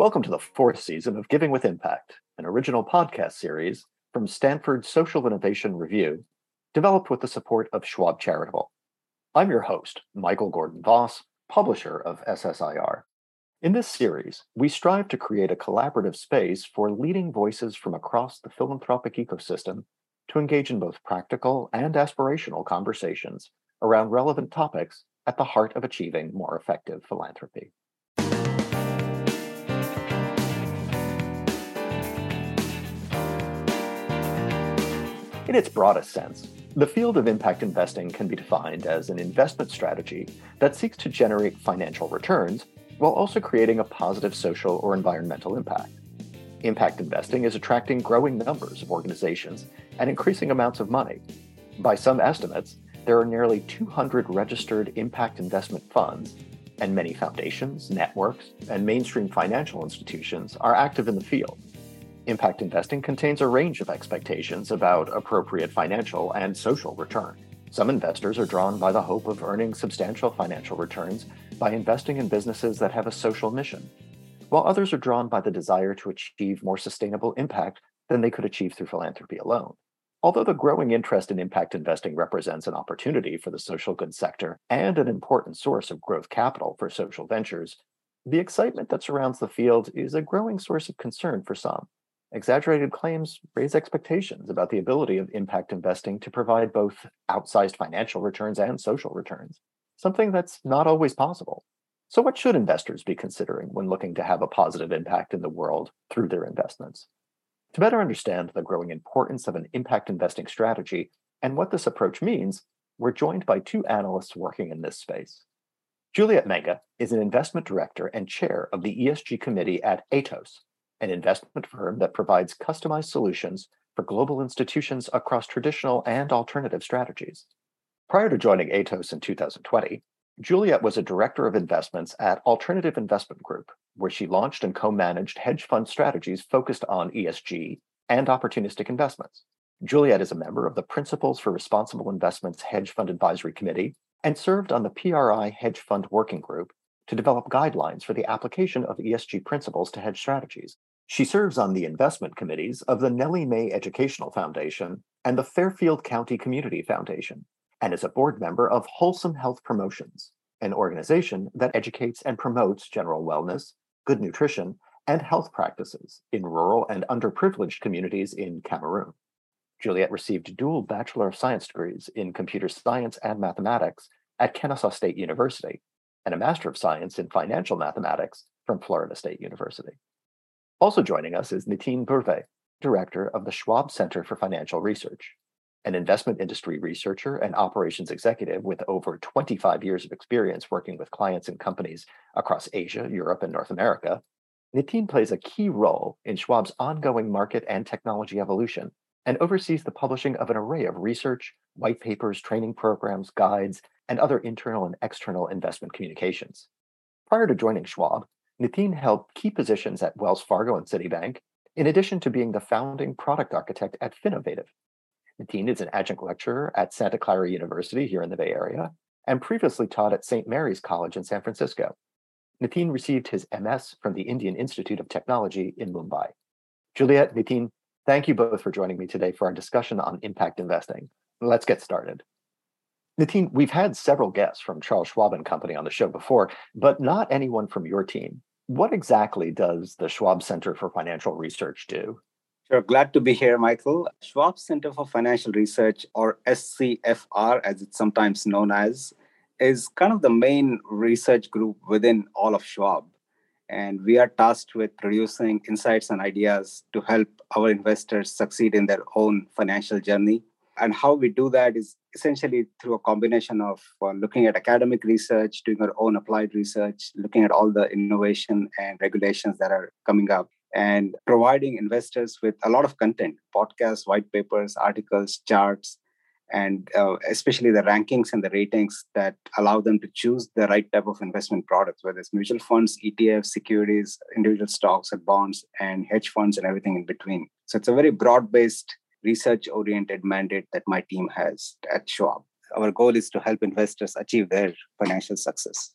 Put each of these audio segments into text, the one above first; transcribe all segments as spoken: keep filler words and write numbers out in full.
Welcome to the fourth season of Giving with Impact, an original podcast series from Stanford Social Innovation Review, developed with the support of Schwab Charitable. I'm your host, Michael Gordon Voss, publisher of S S I R. In this series, we strive to create a collaborative space for leading voices from across the philanthropic ecosystem to engage in both practical and aspirational conversations around relevant topics at the heart of achieving more effective philanthropy. In its broadest sense, the field of impact investing can be defined as an investment strategy that seeks to generate financial returns while also creating a positive social or environmental impact. Impact investing is attracting growing numbers of organizations and increasing amounts of money. By some estimates, there are nearly two hundred registered impact investment funds, and many foundations, networks, and mainstream financial institutions are active in the field. Impact investing contains a range of expectations about appropriate financial and social return. Some investors are drawn by the hope of earning substantial financial returns by investing in businesses that have a social mission, while others are drawn by the desire to achieve more sustainable impact than they could achieve through philanthropy alone. Although the growing interest in impact investing represents an opportunity for the social good sector and an important source of growth capital for social ventures, the excitement that surrounds the field is a growing source of concern for some. Exaggerated claims raise expectations about the ability of impact investing to provide both outsized financial returns and social returns, something that's not always possible. So what should investors be considering when looking to have a positive impact in the world through their investments? To better understand the growing importance of an impact investing strategy and what this approach means, we're joined by two analysts working in this space. Juliet Mega is an investment director and chair of the E S G committee at Aetos, an investment firm that provides customized solutions for global institutions across traditional and alternative strategies. Prior to joining Aetos in two thousand twenty, Juliet was a director of investments at Alternative Investment Group, where she launched and co-managed hedge fund strategies focused on E S G and opportunistic investments. Juliet is a member of the Principles for Responsible Investments Hedge Fund Advisory Committee and served on the P R I Hedge Fund Working Group to develop guidelines for the application of E S G principles to hedge strategies. She serves on the investment committees of the Nellie Mae Educational Foundation and the Fairfield County Community Foundation, and is a board member of Wholesome Health Promotions, an organization that educates and promotes general wellness, good nutrition, and health practices in rural and underprivileged communities in Cameroon. Juliet received dual Bachelor of Science degrees in computer science and mathematics at Kennesaw State University, and a Master of Science in financial mathematics from Florida State University. Also joining us is Nitin Burvey, director of the Schwab Center for Financial Research, an investment industry researcher and operations executive with over twenty-five years of experience working with clients and companies across Asia, Europe, and North America. Nitin plays a key role in Schwab's ongoing market and technology evolution and oversees the publishing of an array of research, white papers, training programs, guides, and other internal and external investment communications. Prior to joining Schwab, Nitin held key positions at Wells Fargo and Citibank, in addition to being the founding product architect at Finovative. Nitin is an adjunct lecturer at Santa Clara University here in the Bay Area, and previously taught at Saint Mary's College in San Francisco. Nitin received his M S from the Indian Institute of Technology in Mumbai. Juliet, Nitin, thank you both for joining me today for our discussion on impact investing. Let's get started. Nitin, we've had several guests from Charles Schwab and Company on the show before, but not anyone from your team. What exactly does the Schwab Center for Financial Research do? Sure, glad to be here, Michael. Schwab Center for Financial Research, or S C F R, as it's sometimes known as, is kind of the main research group within all of Schwab. And we are tasked with producing insights and ideas to help our investors succeed in their own financial journey. And how we do that is essentially through a combination of uh, looking at academic research, doing our own applied research, looking at all the innovation and regulations that are coming up, and providing investors with a lot of content, podcasts, white papers, articles, charts, and uh, especially the rankings and the ratings that allow them to choose the right type of investment products, whether it's mutual funds, E T Fs, securities, individual stocks and bonds, and hedge funds and everything in between. So it's a very broad-based research-oriented mandate that my team has at Schwab. Our goal is to help investors achieve their financial success.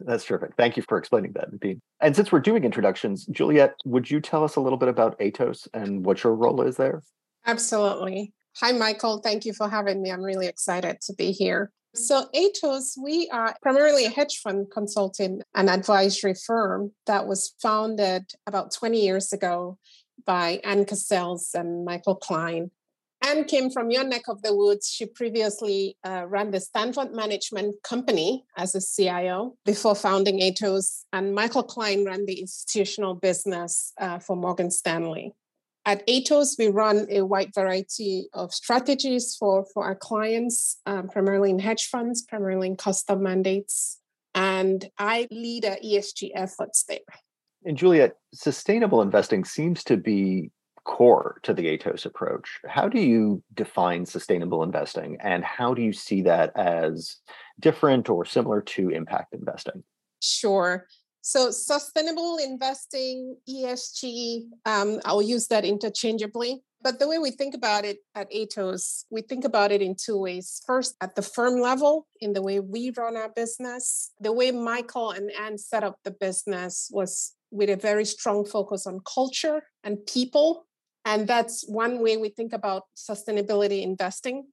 That's terrific. Thank you for explaining that, Nitin. And since we're doing introductions, Juliet, would you tell us a little bit about Aetos and what your role is there? Absolutely. Hi, Michael. Thank you for having me. I'm really excited to be here. So Aetos, we are primarily a hedge fund consulting and advisory firm that was founded about twenty years ago by Anne Cassells and Michael Klein. Anne came from your neck of the woods. She previously uh, ran the Stanford Management Company as a C I O before founding Aetos, and Michael Klein ran the institutional business uh, for Morgan Stanley. At Aetos, we run a wide variety of strategies for, for our clients, um, primarily in hedge funds, primarily in custom mandates, and I lead our E S G efforts there. And Juliet, sustainable investing seems to be core to the Aetos approach. How do you define sustainable investing, and how do you see that as different or similar to impact investing? Sure. So sustainable investing, E S G, um, I'll use that interchangeably. But the way we think about it at Aetos, we think about it in two ways. First, at the firm level, in the way we run our business. The way Michael and Anne set up the business was with a very strong focus on culture and people. And that's one way we think about sustainability investing.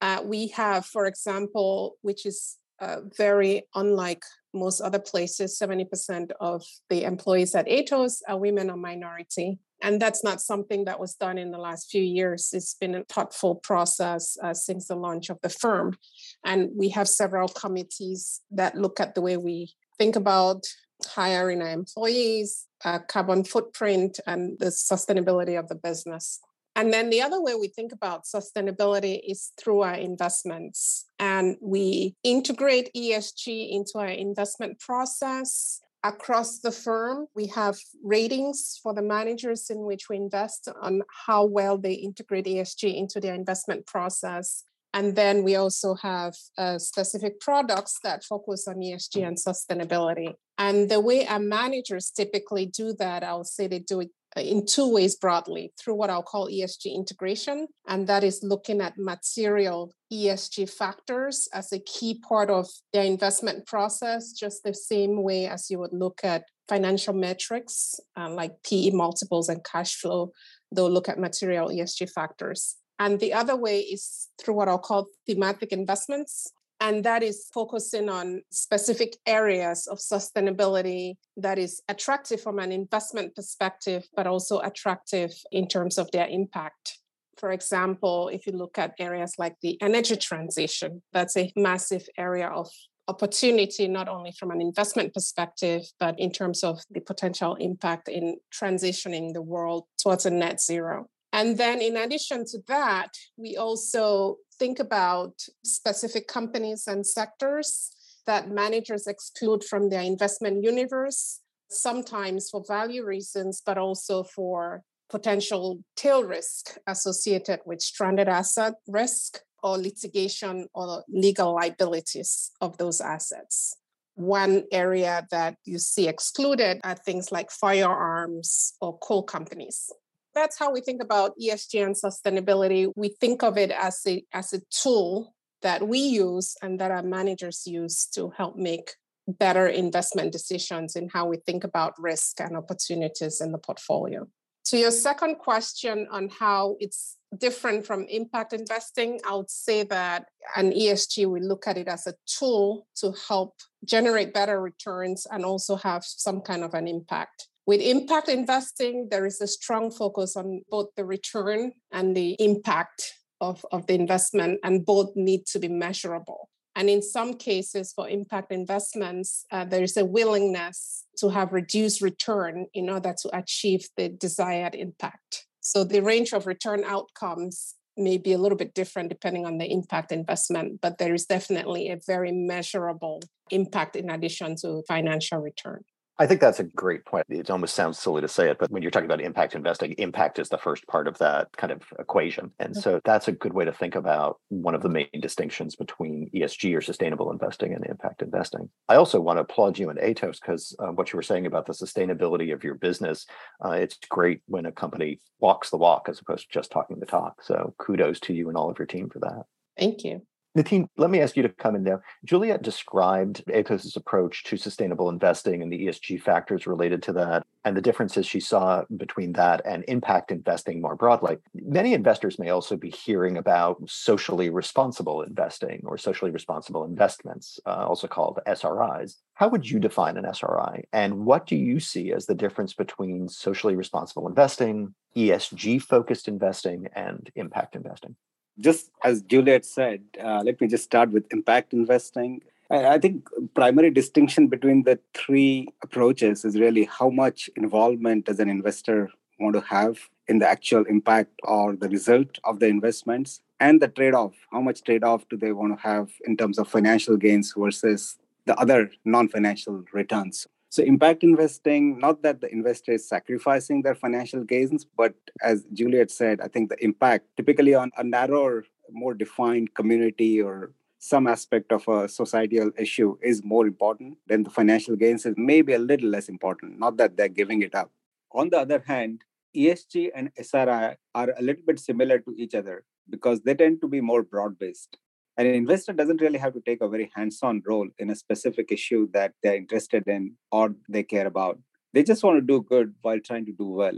Uh, we have, for example, which is uh, very unlike most other places, seventy percent of the employees at Aetos are women or minority. And that's not something that was done in the last few years. It's been a thoughtful process uh, since the launch of the firm. And we have several committees that look at the way we think about hiring our employees, uh, carbon footprint, and the sustainability of the business. And then the other way we think about sustainability is through our investments. And we integrate E S G into our investment process across the firm. We have ratings for the managers in which we invest on how well they integrate E S G into their investment process. And then we also have uh, specific products that focus on E S G and sustainability. And the way our managers typically do that, I'll say they do it in two ways broadly, through what I'll call E S G integration. And that is looking at material E S G factors as a key part of their investment process, just the same way as you would look at financial metrics uh, like P E multiples and cash flow. They'll look at material E S G factors. And the other way is through what I'll call thematic investments. And that is focusing on specific areas of sustainability that is attractive from an investment perspective, but also attractive in terms of their impact. For example, if you look at areas like the energy transition, that's a massive area of opportunity, not only from an investment perspective, but in terms of the potential impact in transitioning the world towards a net zero. And then in addition to that, we also think about specific companies and sectors that managers exclude from their investment universe, sometimes for value reasons, but also for potential tail risk associated with stranded asset risk or litigation or legal liabilities of those assets. One area that you see excluded are things like firearms or coal companies. That's how we think about E S G and sustainability. We think of it as a, as a tool that we use and that our managers use to help make better investment decisions in how we think about risk and opportunities in the portfolio. To your second question on how it's different from impact investing, I would say that an E S G, we look at it as a tool to help generate better returns and also have some kind of an impact. With impact investing, there is a strong focus on both the return and the impact of, of the investment, and both need to be measurable. And in some cases for impact investments, uh, there is a willingness to have reduced return in order to achieve the desired impact. So the range of return outcomes may be a little bit different depending on the impact investment, but there is definitely a very measurable impact in addition to financial return. I think that's a great point. It almost sounds silly to say it, but when you're talking about impact investing, impact is the first part of that kind of equation. And so that's a good way to think about one of the main distinctions between E S G or sustainable investing and impact investing. I also want to applaud you and Aetos because uh, what you were saying about the sustainability of your business, uh, it's great when a company walks the walk as opposed to just talking the talk. So kudos to you and all of your team for that. Thank you. Nitin, let me ask you to come in there. Juliet described Aetos' approach to sustainable investing and the E S G factors related to that, and the differences she saw between that and impact investing more broadly. Many investors may also be hearing about socially responsible investing or socially responsible investments, uh, also called S R Is. How would you define an S R I? And what do you see as the difference between socially responsible investing, E S G-focused investing, and impact investing? Just as Juliet said, uh, let me just start with impact investing. I think primary distinction between the three approaches is really how much involvement does an investor want to have in the actual impact or the result of the investments, and the trade-off. How much trade-off do they want to have in terms of financial gains versus the other non-financial returns? So impact investing, not that the investor is sacrificing their financial gains, but as Juliet said, I think the impact typically on a narrower, more defined community or some aspect of a societal issue is more important than the financial gains is maybe a little less important, not that they're giving it up. On the other hand, E S G and S R I are a little bit similar to each other because they tend to be more broad-based. An investor doesn't really have to take a very hands-on role in a specific issue that they're interested in or they care about. They just want to do good while trying to do well.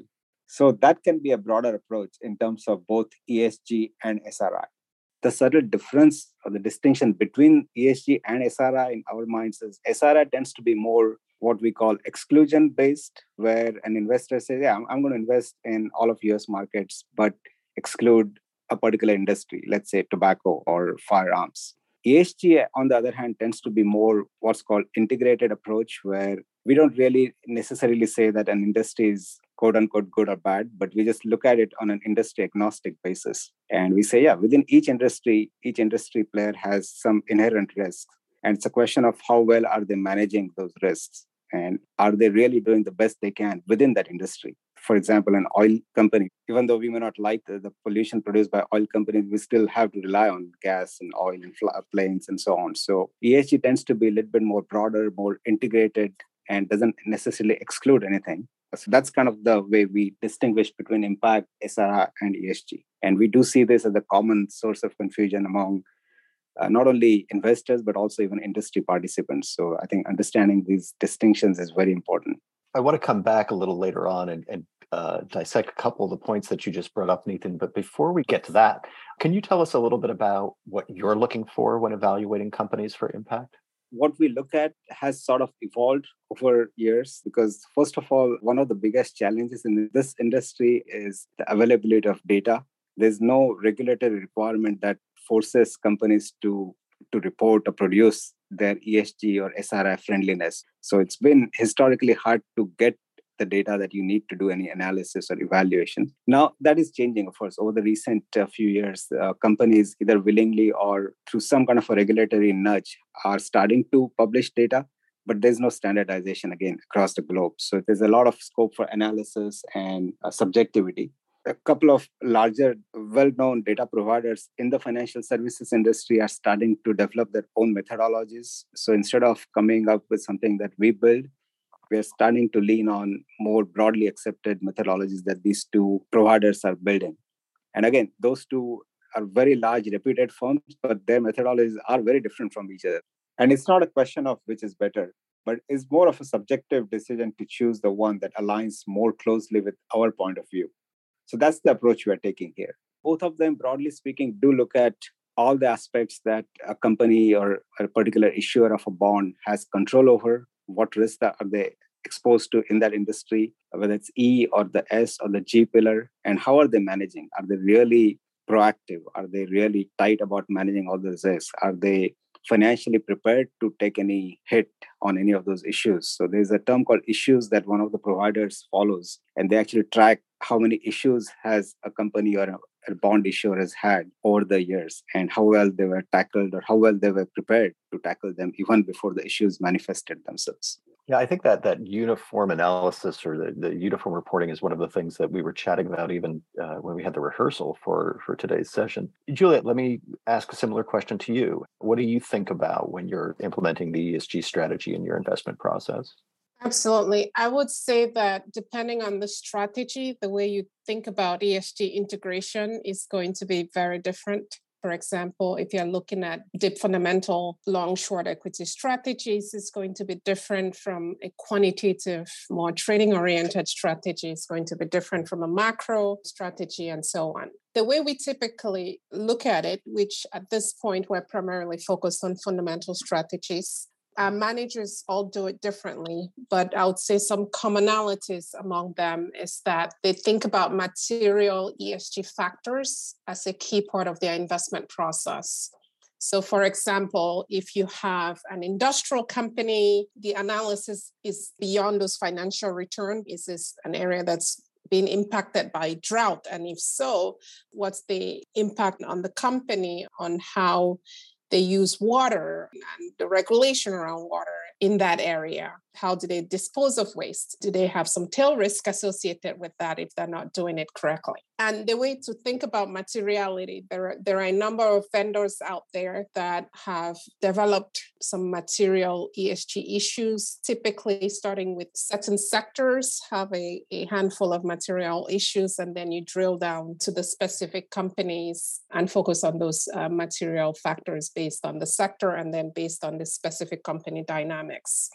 So that can be a broader approach in terms of both E S G and S R I. The subtle difference or the distinction between E S G and S R I in our minds is S R I tends to be more what we call exclusion-based, where an investor says, yeah, I'm, I'm going to invest in all of U S markets, but exclude a particular industry, let's say tobacco or firearms. E S G, on the other hand, tends to be more what's called integrated approach, where we don't really necessarily say that an industry is quote unquote good or bad, but we just look at it on an industry agnostic basis. And we say, yeah, within each industry, each industry player has some inherent risks. And it's a question of how well are they managing those risks? And are they really doing the best they can within that industry? For example, an oil company, even though we may not like the, the pollution produced by oil companies, we still have to rely on gas and oil and fl- planes and so on. So E S G tends to be a little bit more broader, more integrated, and doesn't necessarily exclude anything. So that's kind of the way we distinguish between impact, S R I, and E S G. And we do see this as a common source of confusion among Uh, not only investors, but also even industry participants. So I think understanding these distinctions is very important. I want to come back a little later on and, and uh, dissect a couple of the points that you just brought up, Nitin. But before we get to that, can you tell us a little bit about what you're looking for when evaluating companies for impact? What we look at has sort of evolved over years because, first of all, one of the biggest challenges in this industry is the availability of data. There's no regulatory requirement that forces companies to, to report or produce their E S G or S R I friendliness. So it's been historically hard to get the data that you need to do any analysis or evaluation. Now, that is changing, of course. Over the recent uh, few years, uh, companies either willingly or through some kind of a regulatory nudge are starting to publish data, but there's no standardization, again, across the globe. So there's a lot of scope for analysis and uh, subjectivity. A couple of larger, well-known data providers in the financial services industry are starting to develop their own methodologies. So instead of coming up with something that we build, we are starting to lean on more broadly accepted methodologies that these two providers are building. And again, those two are very large reputed firms, but their methodologies are very different from each other. And it's not a question of which is better, but it's more of a subjective decision to choose the one that aligns more closely with our point of view. So that's the approach we are taking here. Both of them, broadly speaking, do look at all the aspects that a company or a particular issuer of a bond has control over. What risks are they exposed to in that industry, whether it's E or the S or the G pillar, and how are they managing? Are they really proactive? Are they really tight about managing all those risks? Are they financially prepared to take any hit on any of those issues? So there's a term called issues that one of the providers follows, and they actually track how many issues has a company or a bond issuer has had over the years and how well they were tackled or how well they were prepared to tackle them even before the issues manifested themselves. Yeah, I think that that uniform analysis or the, the uniform reporting is one of the things that we were chatting about even uh, when we had the rehearsal for, for today's session. Juliet, let me ask a similar question to you. What do you think about when you're implementing the E S G strategy in your investment process? Absolutely. I would say that depending on the strategy, the way you think about E S G integration is going to be very different. For example, if you're looking at deep fundamental long-short equity strategies, it's going to be different from a quantitative, more trading-oriented strategy. It's going to be different from a macro strategy and so on. The way we typically look at it, which at this point we're primarily focused on fundamental strategies, our managers all do it differently, but I would say some commonalities among them is that they think about material E S G factors as a key part of their investment process. So, for example, if you have an industrial company, the analysis is beyond those financial return. Is this an area that's been impacted by drought? And if so, what's the impact on the company on how they use water and the regulation around water in that area? How do they dispose of waste? Do they have some tail risk associated with that if they're not doing it correctly? And the way to think about materiality, there are, there are a number of vendors out there that have developed some material E S G issues, typically starting with certain sectors, have a, a handful of material issues, and then you drill down to the specific companies and focus on those uh, material factors based on the sector and then based on the specific company dynamics.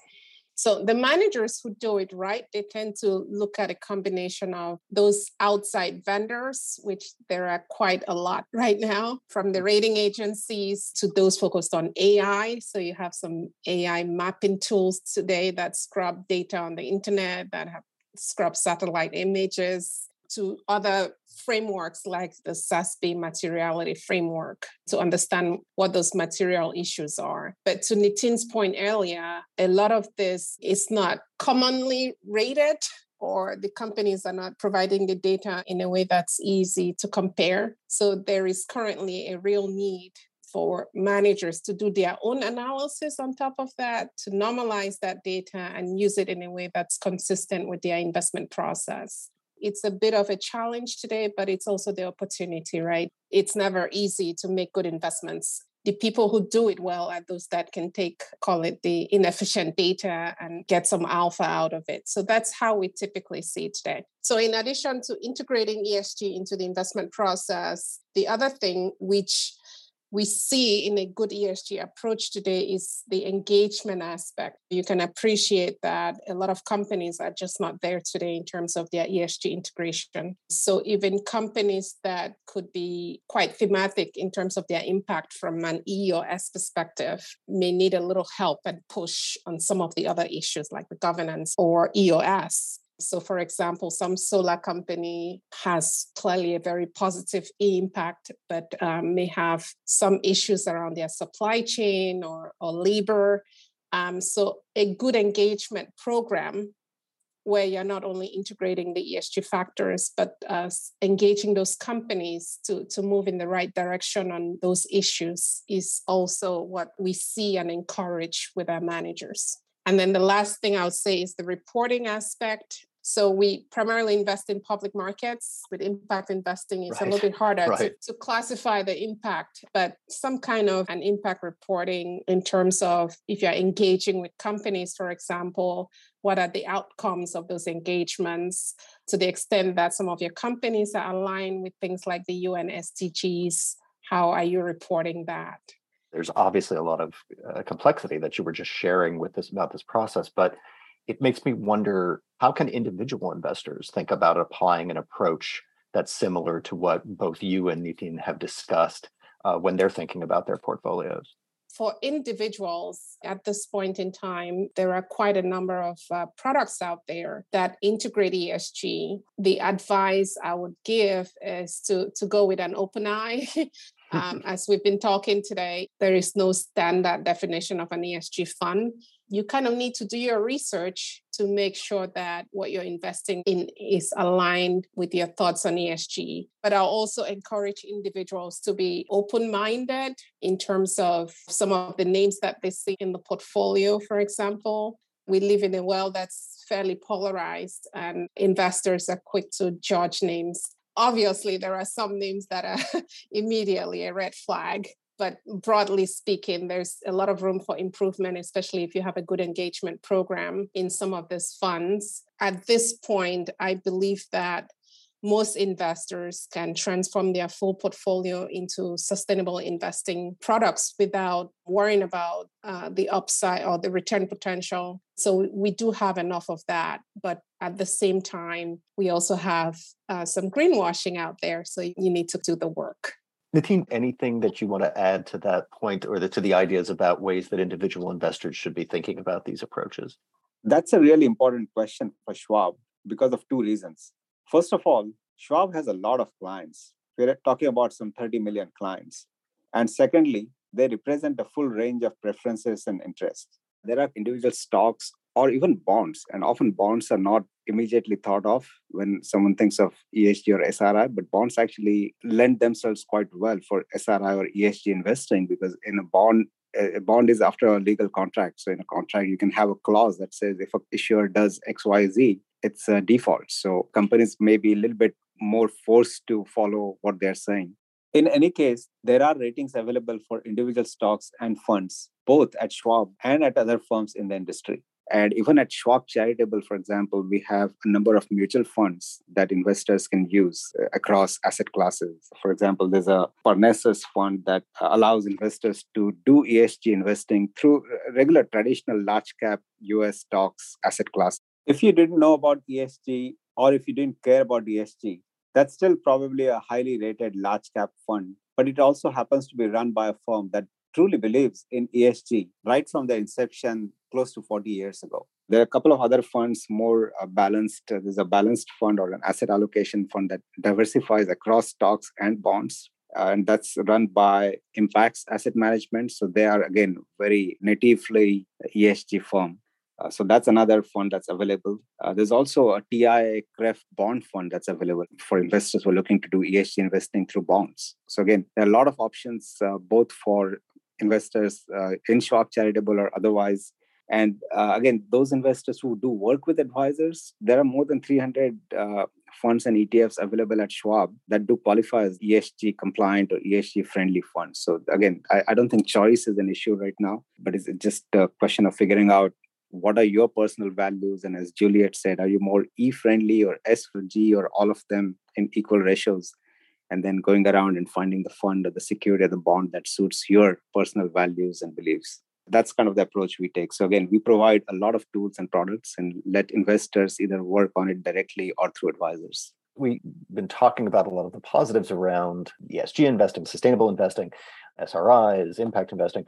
So the managers who do it right, they tend to look at a combination of those outside vendors, which there are quite a lot right now, from the rating agencies to those focused on A I. So you have some A I mapping tools today that scrub data on the internet, that have scrub satellite images, to other frameworks like the S A S B materiality framework to understand what those material issues are. But to Nitin's point earlier, a lot of this is not commonly rated, or the companies are not providing the data in a way that's easy to compare. So there is currently a real need for managers to do their own analysis on top of that, to normalize that data and use it in a way that's consistent with their investment process. It's a bit of a challenge today, but it's also the opportunity, right? It's never easy to make good investments. The people who do it well are those that can take, call it the inefficient data and get some alpha out of it. So that's how we typically see it today. So in addition to integrating E S G into the investment process, the other thing which we see in a good E S G approach today is the engagement aspect. You can appreciate that a lot of companies are just not there today in terms of their E S G integration. So even companies that could be quite thematic in terms of their impact from an E or S perspective may need a little help and push on some of the other issues like the governance or E or S. So, for example, some solar company has clearly a very positive impact, but um, may have some issues around their supply chain or, or labor. Um, so a good engagement program where you're not only integrating the E S G factors, but uh, engaging those companies to, to move in the right direction on those issues is also what we see and encourage with our managers. And then the last thing I'll say is the reporting aspect. So we primarily invest in public markets. With impact investing, it's right. a little bit harder right. to, to classify the impact, but some kind of an impact reporting in terms of if you're engaging with companies, for example, what are the outcomes of those engagements to the extent that some of your companies are aligned with things like the U N S D Gs? How are you reporting that? There's obviously a lot of uh, complexity that you were just sharing with this about this process, but it makes me wonder, how can individual investors think about applying an approach that's similar to what both you and Nitin have discussed uh, when they're thinking about their portfolios? For individuals at this point in time, there are quite a number of uh, products out there that integrate E S G. The advice I would give is to, to go with an open eye. Um, as we've been talking today, there is no standard definition of an E S G fund. You kind of need to do your research to make sure that what you're investing in is aligned with your thoughts on E S G. But I'll also encourage individuals to be open-minded in terms of some of the names that they see in the portfolio, for example. We live in a world that's fairly polarized, and investors are quick to judge names. Obviously, there are some names that are immediately a red flag, but broadly speaking, there's a lot of room for improvement, especially if you have a good engagement program in some of these funds. At this point, I believe that most investors can transform their full portfolio into sustainable investing products without worrying about uh, the upside or the return potential. So we do have enough of that. But at the same time, we also have uh, some greenwashing out there. So you need to do the work. Nitin, anything that you want to add to that point or the, to the ideas about ways that individual investors should be thinking about these approaches? That's a really important question for Schwab because of two reasons. First of all, Schwab has a lot of clients. We're talking about some thirty million clients. And secondly, they represent a full range of preferences and interests. There are individual stocks or even bonds, and often bonds are not immediately thought of when someone thinks of E S G or S R I, but bonds actually lend themselves quite well for S R I or E S G investing because in a bond, a bond is after a legal contract. So in a contract, you can have a clause that says if an issuer does X Y Z, it's a default. So companies may be a little bit more forced to follow what they're saying. In any case, there are ratings available for individual stocks and funds, both at Schwab and at other firms in the industry. And even at Schwab Charitable, for example, we have a number of mutual funds that investors can use across asset classes. For example, there's a Parnassus fund that allows investors to do E S G investing through regular traditional large cap U S stocks asset class. If you didn't know about E S G or if you didn't care about E S G, that's still probably a highly rated large cap fund. But it also happens to be run by a firm that truly believes in E S G right from the inception close to forty years ago. There are a couple of other funds more uh, balanced. There's a balanced fund or an asset allocation fund that diversifies across stocks and bonds. Uh, and that's run by Impax Asset Management. So they are, again, very natively E S G firm. Uh, so that's another fund that's available. Uh, there's also a T I A A C R E F bond fund that's available for investors who are looking to do E S G investing through bonds. So again, there are a lot of options, uh, both for investors uh, in Schwab Charitable or otherwise. And uh, again, those investors who do work with advisors, there are more than three hundred uh, funds and E T Fs available at Schwab that do qualify as E S G compliant or E S G friendly funds. So again, I, I don't think choice is an issue right now, but it's just a question of figuring out what are your personal values? And as Juliet said, are you more E-friendly or S for G or all of them in equal ratios? And then going around and finding the fund or the security or the bond that suits your personal values and beliefs. That's kind of the approach we take. So again, we provide a lot of tools and products and let investors either work on it directly or through advisors. We've been talking about a lot of the positives around E S G investing, sustainable investing, S R Is, impact investing.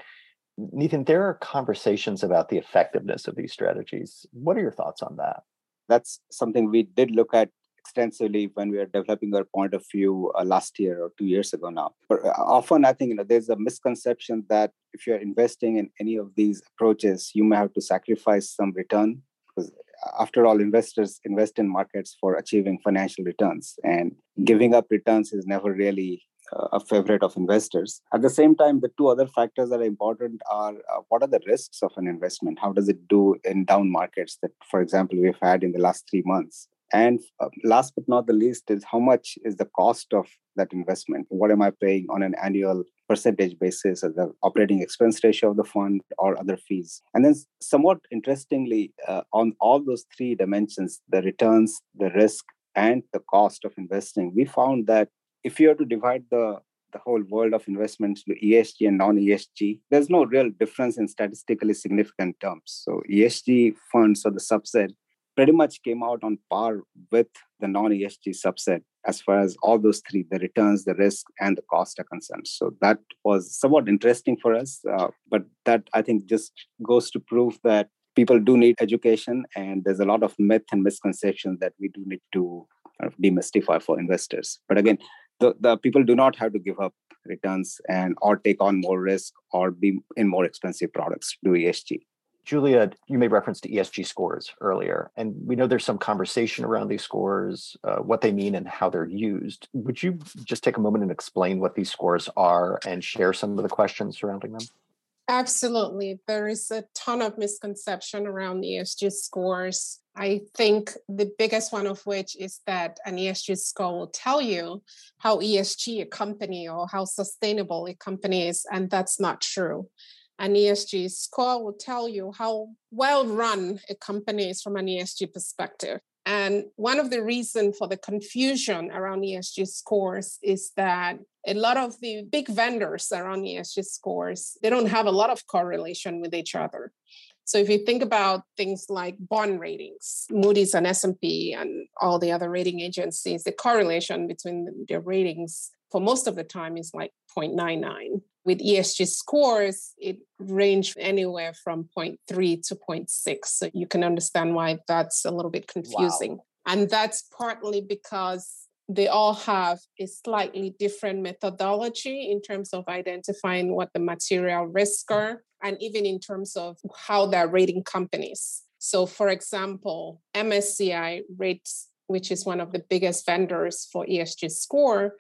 Nitin, there are conversations about the effectiveness of these strategies. What are your thoughts on that? That's something we did look at extensively when we were developing our point of view uh, last year or two years ago now. But often, I think you know there's a misconception that if you're investing in any of these approaches, you may have to sacrifice some return. Because after all, investors invest in markets for achieving financial returns. And giving up returns is never really a favorite of investors. At the same time, the two other factors that are important are uh, what are the risks of an investment? How does it do in down markets that, for example, we've had in the last three months? And uh, last but not the least is how much is the cost of that investment? What am I paying on an annual percentage basis or the operating expense ratio of the fund or other fees? And then somewhat interestingly, uh, on all those three dimensions, the returns, the risk, and the cost of investing, we found that if you were to divide the, the whole world of investments into E S G and non-E S G, there's no real difference in statistically significant terms. So E S G funds or the subset pretty much came out on par with the non-E S G subset as far as all those three, the returns, the risk, and the cost are concerned. So that was somewhat interesting for us, uh, but that I think just goes to prove that people do need education and there's a lot of myth and misconceptions that we do need to kind of demystify for investors. But again, The, the people do not have to give up returns and or take on more risk or be in more expensive products to do E S G. Julia, you made reference to E S G scores earlier, and we know there's some conversation around these scores, uh, what they mean and how they're used. Would you just take a moment and explain what these scores are and share some of the questions surrounding them? Absolutely. There is a ton of misconception around E S G scores. I think the biggest one of which is that an E S G score will tell you how E S G a company or how sustainable a company is, and that's not true. An E S G score will tell you how well run a company is from an E S G perspective. And one of the reasons for the confusion around E S G scores is that a lot of the big vendors around E S G scores, they don't have a lot of correlation with each other. So if you think about things like bond ratings, Moody's and S and P and all the other rating agencies, the correlation between their ratings for most of the time is like zero point nine nine. With E S G scores, it ranged anywhere from zero point three to zero point six. So you can understand why that's a little bit confusing. Wow. And that's partly because they all have a slightly different methodology in terms of identifying what the material risks are, and even in terms of how they're rating companies. So for example, M S C I rates, which is one of the biggest vendors for E S G score,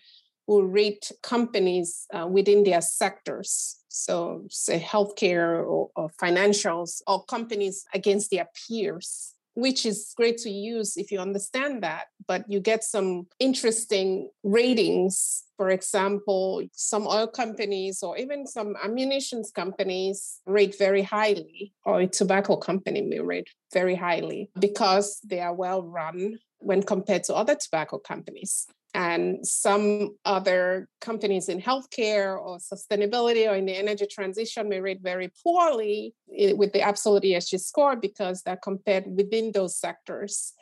will rate companies uh, within their sectors. So say healthcare or, or financials, or companies against their peers, which is great to use if you understand that. But you get some interesting ratings. For example, some oil companies or even some ammunition companies rate very highly, or a tobacco company may rate very highly because they are well run when compared to other tobacco companies. And some other companies in healthcare or sustainability or in the energy transition may rate very poorly with the absolute E S G score because they're compared within those sectors.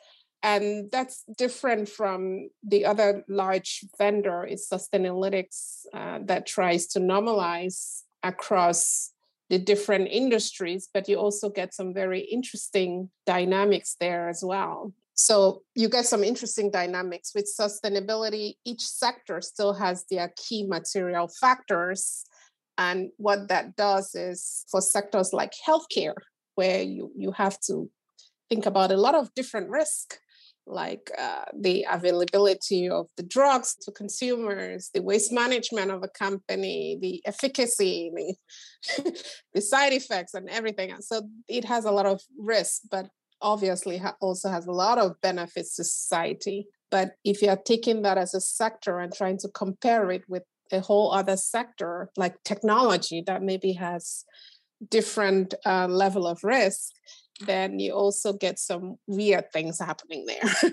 And that's different from the other large vendor is Sustainalytics uh, that tries to normalize across the different industries, but you also get some very interesting dynamics there as well. So you get some interesting dynamics with sustainability. Each sector still has their key material factors. And what that does is for sectors like healthcare, where you, you have to think about a lot of different risks, like uh, the availability of the drugs to consumers, the waste management of a company, the efficacy, the, the side effects and everything. So it has a lot of risks, but obviously also has a lot of benefits to society. But if you are taking that as a sector and trying to compare it with a whole other sector, like technology, that maybe has different uh, level of risk, then you also get some weird things happening there.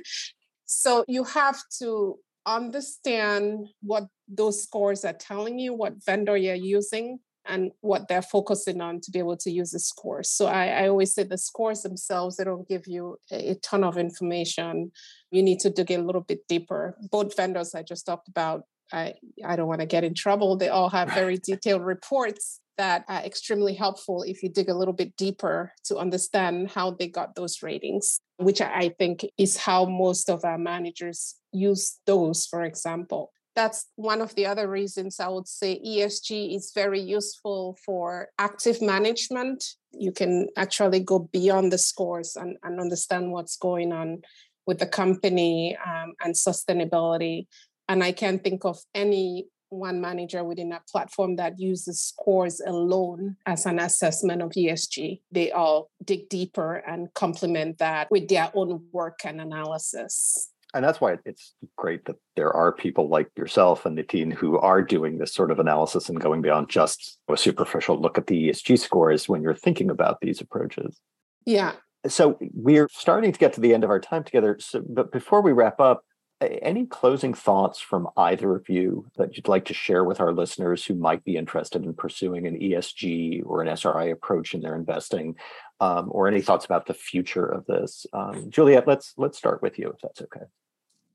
So you have to understand what those scores are telling you, what vendor you're using, and what they're focusing on to be able to use the scores. So I, I always say the scores themselves, they don't give you a, a ton of information. You need to dig a little bit deeper. Both vendors I just talked about, I, I don't want to get in trouble. They all have very detailed reports that are extremely helpful if you dig a little bit deeper to understand how they got those ratings, which I think is how most of our managers use those, for example. That's one of the other reasons I would say E S G is very useful for active management. You can actually go beyond the scores and, and understand what's going on with the company um, and sustainability. And I can't think of any one manager within a platform that uses scores alone as an assessment of E S G. They all dig deeper and complement that with their own work and analysis. And that's why it's great that there are people like yourself and Nitin who are doing this sort of analysis and going beyond just a superficial look at the E S G scores when you're thinking about these approaches. Yeah. So we're starting to get to the end of our time together. So, but before we wrap up, any closing thoughts from either of you that you'd like to share with our listeners who might be interested in pursuing an E S G or an S R I approach in their investing, um, or any thoughts about the future of this? Um, Juliet, let's let's start with you, if that's okay.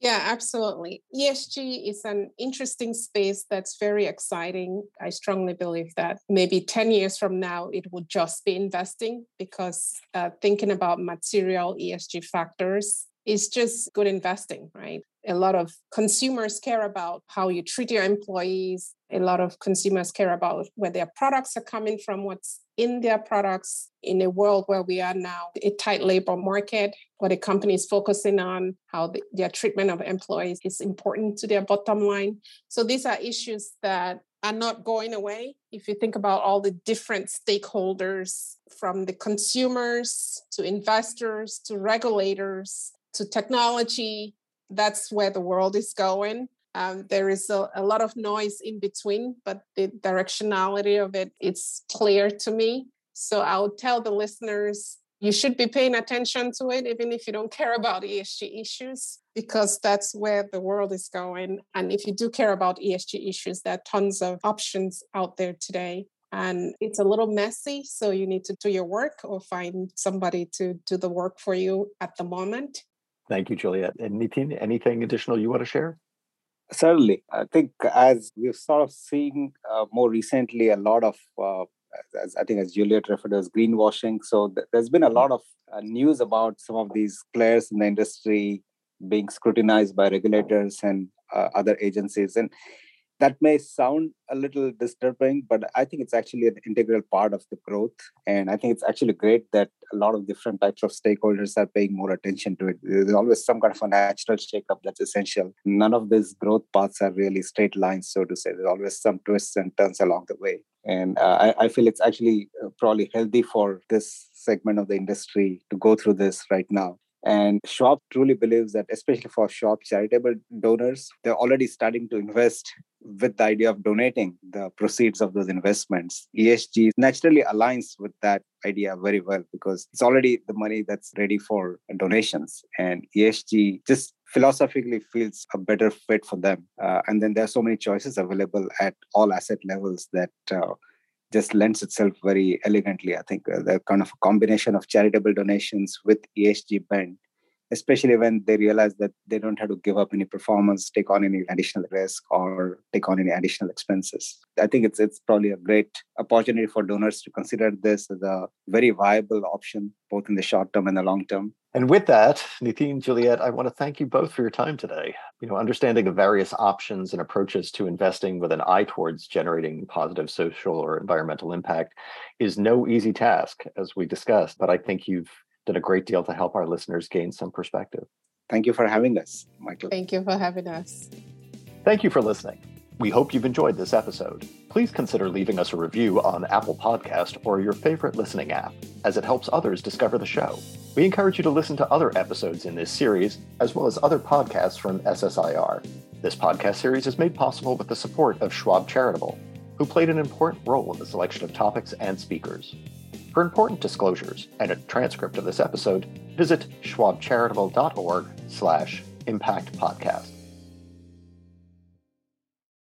Yeah, absolutely. E S G is an interesting space that's very exciting. I strongly believe that maybe ten years from now, it will just be investing, because uh, thinking about material E S G factors is just good investing, right? A lot of consumers care about how you treat your employees. A lot of consumers care about where their products are coming from, what's in their products. In a world where we are now, a tight labor market, what a company is focusing on, how the, their treatment of employees is important to their bottom line. So these are issues that are not going away. If you think about all the different stakeholders, from the consumers to investors to regulators to technology, that's where the world is going. Um, there is a, a lot of noise in between, but the directionality of it, it's clear to me. So I'll tell the listeners, You should be paying attention to it, even if you don't care about E S G issues, because that's where the world is going. And if you do care about E S G issues, there are tons of options out there today. And it's a little messy, so you need to do your work or find somebody to do the work for you at the moment. Thank you, Juliet. And Nitin, anything additional you want to share? Certainly. I think as we've sort of seen uh, more recently, a lot of uh, As I think as Juliet referred to as greenwashing. So th- there's been a lot of uh, news about some of these players in the industry being scrutinized by regulators and uh, other agencies. And that may sound a little disturbing, but I think it's actually an integral part of the growth. And I think it's actually great that a lot of different types of stakeholders are paying more attention to it. There's always some kind of a natural shakeup that's essential. None of these growth paths are really straight lines, so to say. There's always some twists and turns along the way. And uh, I, I feel it's actually probably healthy for this segment of the industry to go through this right now. And Schwab truly believes that, especially for Schwab charitable donors, they're already starting to invest with the idea of donating the proceeds of those investments. E S G naturally aligns with that idea very well because it's already the money that's ready for donations. And E S G just philosophically feels a better fit for them. Uh, and then there are so many choices available at all asset levels that uh, just lends itself very elegantly. I think uh, the kind of a combination of charitable donations with E S G bent, especially when they realize that they don't have to give up any performance, take on any additional risk, or take on any additional expenses. I think it's it's probably a great opportunity for donors to consider this as a very viable option, both in the short term and the long term. And with that, Nitin, Juliet, I want to thank you both for your time today. You know, understanding the various options and approaches to investing with an eye towards generating positive social or environmental impact is no easy task, as we discussed, but I think you've done a great deal to help our listeners gain some perspective. Thank you for having us, Michael. Thank you for having us. Thank you for listening. We hope you've enjoyed this episode. Please consider leaving us a review on Apple Podcast or your favorite listening app, as it helps others discover the show. We encourage you to listen to other episodes in this series, as well as other podcasts from S S I R. This podcast series is made possible with the support of Schwab Charitable, who played an important role in the selection of topics and speakers. For important disclosures and a transcript of this episode, visit schwab charitable dot org slash impact podcast.